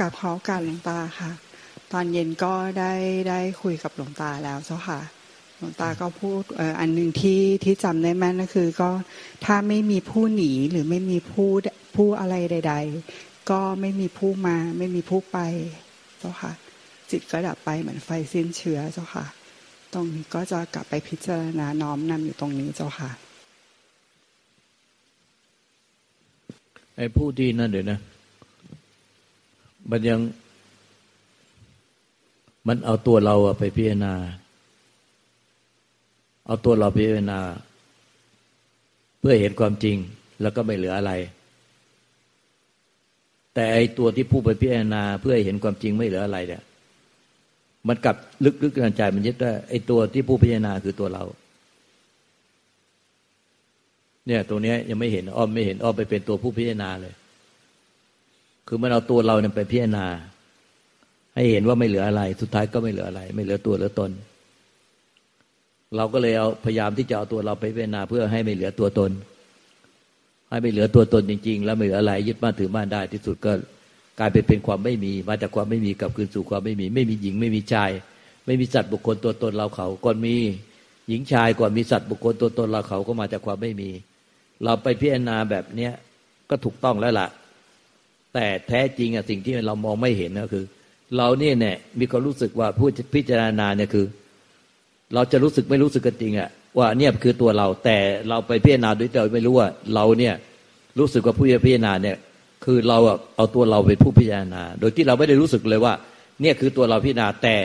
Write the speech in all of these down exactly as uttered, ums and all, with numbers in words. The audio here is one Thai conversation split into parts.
กับพร้อมกันหลวงตาค่ะตอนเย็นก็ได้ได้คุยกับหลวงตาแล้วเจ้าค่ะหลวงตาก็พูดเอ่ออันนึงที่ที่จำได้แม่นก็คือก็ถ้าไม่มีผู้หนีหรือไม่มีผู้ผู้อะไรใดๆก็ไม่มีผู้มาไม่มีผู้ไปเจ้าค่ะจิตก็ดับไปเหมือนไฟสิ้นเชื้อเจ้าค่ะตรงนี้ก็จะกลับไปพิจารณาน้อมนำอยู่ตรงนี้เจ้าค่ะไอ้ผู้ที่นั่นเดี๋ยวนะมันยังมันเอาตัวเราไปพิจารณาเอาตัวเราพิจารณาเพื่อเห็นความจริงแล้วก็ไม่เหลืออะไรแต่ไอ้ตัวที่ผู้ไปพิจารณาเพื่อเห็นความจริงไม่เหลืออะไรเนี่ยมันกลับลึกๆในใจมันยึดว่าไอ้ตัวที่ผู้พิจารณาคือตัวเราเนี่ยตัวเนี้ยยังไม่เห็นอ้อมไม่เห็นอ้อมไปเป็นตัวผู้พิจารณาเลยคือมันเอาตัวเราเนี่ยไปพิจารณาให้เห็นว่าไม่เหลืออะไรสุดท้ายก็ไม่เหลืออะไรไม่เหลือตัวเหลือตนเราก็เลยเอาพยายามที่จะเอาตัวเราไปพิจารณาเพื่อให้ไม่เหลือตัวตนให้ไม่เหลือตัวตนจริงๆแล้วไม่เหลืออะไรยึดมั่นถือมั่นได้ที่สุดก็กลายเป็นเป็นความไม่มีมาจากความไม่มีกลับคืนสู่ความไม่มีไม่มีหญิงไม่มีชายไม่มีสัตว์บุคคลตัวตนเราเขาก่อนมีหญิงชายก่อนมีสัตว์บุคคลตัวตนเราเขาก็มาจากความไม่มีเราไปพิจารณาแบบนี้ก็ถูกต้องแล้วล่ะแต่แท้จริงอ่ะสิ่งที่เรามองไม่เห็นก็คือเราเนี่ยเนี่ยมีความรู้สึกว่าผู้พิจารณาเนี่ยคือเราจะรู้สึกไม่รู้สึกกันจริงอ่ะว่าเนี่ยคือตัวเราแต่เราไปพิจารณาด้วยแต่ไม่รู้ว่าเราเนี่ยรู้สึกว่าผู้พิจารณาเนี่ยคือเราเอาตัวเราเป็นผู้พิจารณาโดยที่เราไม่ได้รู้สึกเลยว่าเนี่ยคือตัวเราพิจารณาแต่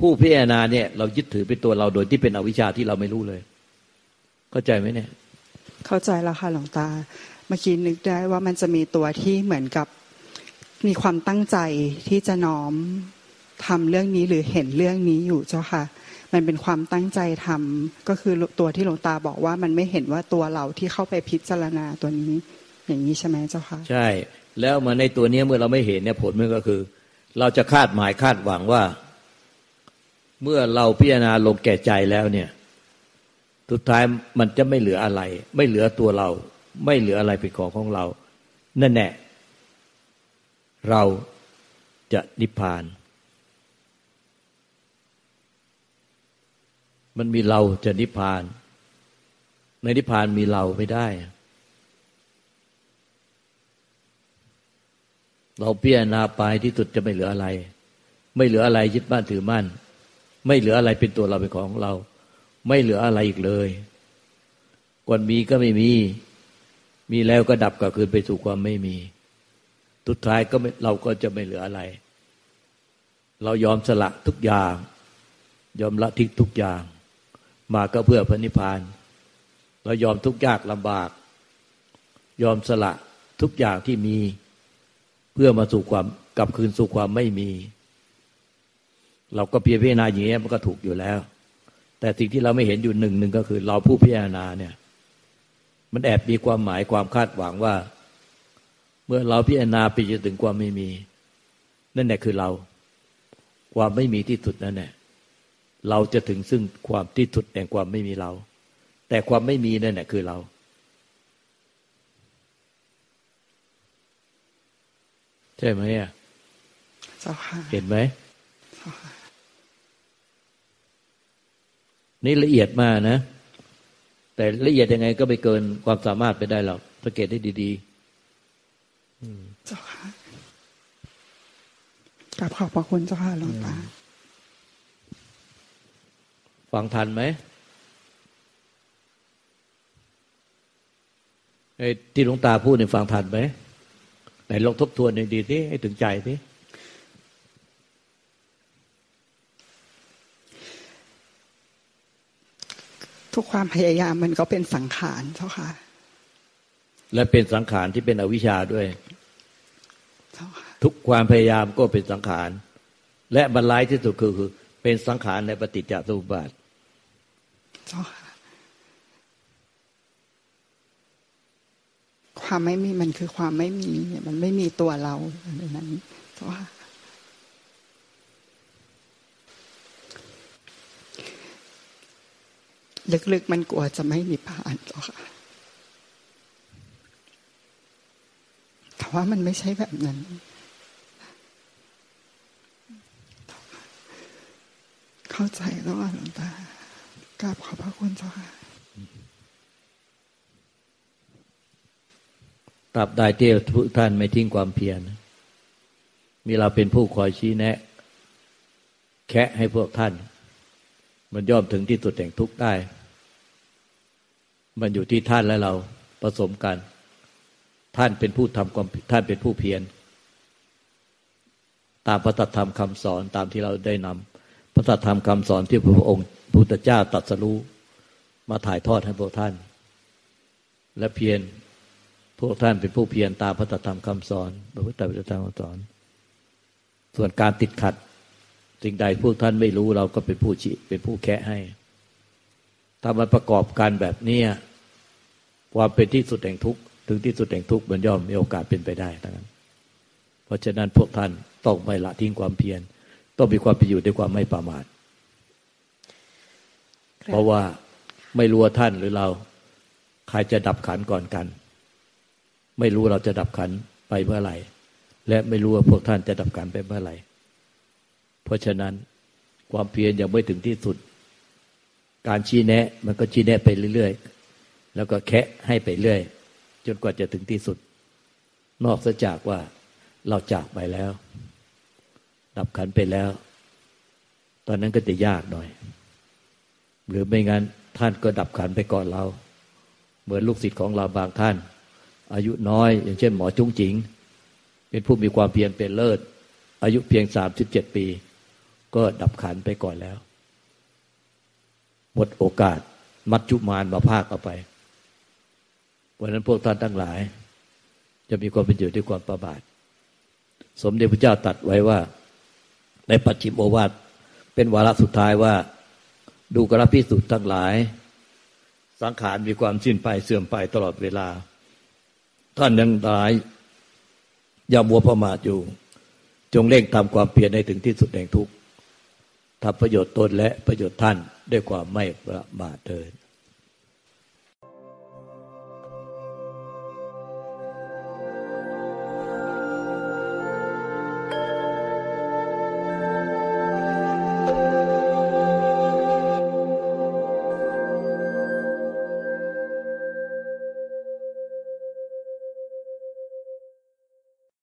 ผู้พิจารณาเนี่ยเรายึดถือเป็นตัวเราโดยที่เป็นอวิชชาที่เราไม่รู้เลยเข้าใจไหมเนี่ยเข้าใจแล้วค่ะหลวงตาเมื่อกี้นึกได้ว่ามันจะมีตัวที่เหมือนกับมีความตั้งใจที่จะน้อมทำเรื่องนี้หรือเห็นเรื่องนี้อยู่เจ้าค่ะมันเป็นความตั้งใจทำก็คือตัวที่หลวงตาบอกว่ามันไม่เห็นว่าตัวเราที่เข้าไปพิจารณาตัวนี้อย่างนี้ใช่ไหมเจ้าค่ะใช่แล้วมาในตัวนี้เมื่อเราไม่เห็นเนี่ยผลมันก็คือเราจะคาดหมายคาดหวังว่าเมื่อเราพิจารณาลงแก่ใจแล้วเนี่ยสุดท้ายมันจะไม่เหลืออะไรไม่เหลือตัวเราไม่เหลืออะไรเป็นของของเรานั่นแหละเราจะนิพพานมันมีเราจะนิพพานในนิพพานมีเราไม่ได้เราพิจารณาไปที่สุดจะไม่เหลืออะไรไม่เหลืออะไรยึดมั่นถือมั่นไม่เหลืออะไรเป็นตัวเราเป็นของเราไม่เหลืออะไรอีกเลยก่อนมีก็ไม่มีมีแล้วก็ดับก็คืนไปสู่ความไม่มีสุดท้ายก็เราก็จะไม่เหลืออะไรเรายอมสละทุกอย่างยอมละทิ้งทุกอย่างมาก็เพื่อพระนิพพานเรายอมทุกยากลำบากยอมสละทุกอย่างที่มีเพื่อมาสู่ความกลับคืนสู่ความไม่มีเราก็พิจารณาอย่างนี้มันก็ถูกอยู่แล้วแต่สิ่งที่เราไม่เห็นอยู่หนึ่งหนึ่งก็คือเราผู้พิจารณาเนี่ยมันแอบมีความหมายความคาดหวังว่าเมื่อเราพิจารณาไปจนถึงความไม่มีนั่นแหละคือเราความไม่มีที่สุดนั่นแหละเราจะถึงซึ่งความที่สุดแห่งความไม่มีเราแต่ความไม่มีนั่นแหละคือเราใช่ไหมอ่ะเห็นไหมนี่ละเอียดมากนะแต่ละเอียดยังไงก็ไม่เกินความสามารถไปได้หรอกสังเกตให้ดีๆอืมเจ้าค่ะกราบขอบพระคุณเจ้าค่ะหลวงตาฟังทันไหมไอ้ที่หลวงตาพูดเนี่ยฟังทันไหมไหนลองทบทวนให้ดีสิให้ถึงใจสิทุกความพยายามมันก็เป็นสังขารเจ้าค่ะและเป็นสังขารที่เป็นอวิชชาด้วยเจ้าค่ะทุกความพยายามก็เป็นสังขารและบรรลัยที่สุดคือเป็นสังขารในปฏิจจสมุปบาทเจ้าค่ะความไม่มีมันคือความไม่มีมันไม่มีตัวเราอะไรนั้นเจ้าค่ะลึกๆมันกลัวจะไม่มีผ่านหรอกค่ะแต่ว่ามันไม่ใช่แบบนั้น เข้าใจแล้วอ่ะหลวงตากราบขอบพระคุณเจ้าค่ะตราบใดที่ทุกท่านไม่ทิ้งความเพียรมีเราเป็นผู้คอยชี้แนะแคะให้พวกท่านมันย่อมถึงที่สุดแห่งทุกข์ได้มันอยู่ที่ท่านและเราผสมกันท่านเป็นผู้ทำความท่านเป็นผู้เพียรตามพระธรรมคำสอนตามที่เราได้นำพระธรรมคำสอนที่พระองค์พระพุทธเจ้าตรัสรู้มาถ่ายทอดให้พวกท่านและเพียรพวกท่านเป็นผู้เพียรตามพระธรรมคำสอนพระพุทธเจ้าสอนส่วนการติดขัดสิ่งใดพวกท่านไม่รู้เราก็เป็นผู้ชี้เป็นผู้แคะให้ถ้ามันประกอบกันแบบนี้ความเป็นที่สุดแห่งทุกข์ถึงที่สุดแห่งทุกข์มันย่อมมีโอกาสเป็นไปได้ทั้งนั้นเพราะฉะนั้นพวกท่านต้องไม่ละทิ้งความเพียรต้องมีความเป็นอยู่ด้วยความไม่ประมาทเพราะว่าไม่รู้ว่าท่านหรือเราใครจะดับขันก่อนกันไม่รู้เราจะดับขันไปเมื่อไหร่และไม่รู้ว่าพวกท่านจะดับขันไปเมื่อไหร่เพราะฉะนั้นความเพียรยังไม่ถึงที่สุดการชี้แนะมันก็ชี้แนะไปเรื่อยๆแล้วก็แคะให้ไปเรื่อยจนกว่าจะถึงที่สุดนอกจากว่าเราจากไปแล้วดับขันไปแล้วตอนนั้นก็จะยากหน่อยหรือไม่งั้นท่านก็ดับขันไปก่อนเราเหมือนลูกศิษย์ของเราบางท่านอายุน้อยอย่างเช่นหมอจุ้งจิ๋งเป็นผู้มีความเพียรเป็นเลิศอายุเพียงสามสิบเจ็ดปีก็ดับขันไปก่อนแล้วหมดโอกาสมัจจุมานมาพากเอาไปวันนั้นพวกท่านทั้งหลายจะมีความเป็นอยู่ด้วยความประมาทสมเด็จพระเจ้าตรัสไว้ว่าในปัจฉิมโอวาทเป็นวาระสุดท้ายว่าดูกระภิกษุทั้งหลายสังขารมีความสิ้นไปเสื่อมไปตลอดเวลาท่านทั้งหลายอย่ามัวประมาทอยู่จงเร่งทำความเพียรให้ถึงที่สุดแห่งทุกข์ทำประโยชน์ตนและประโยชน์ท่านด้วยความไม่ประมาทเถิด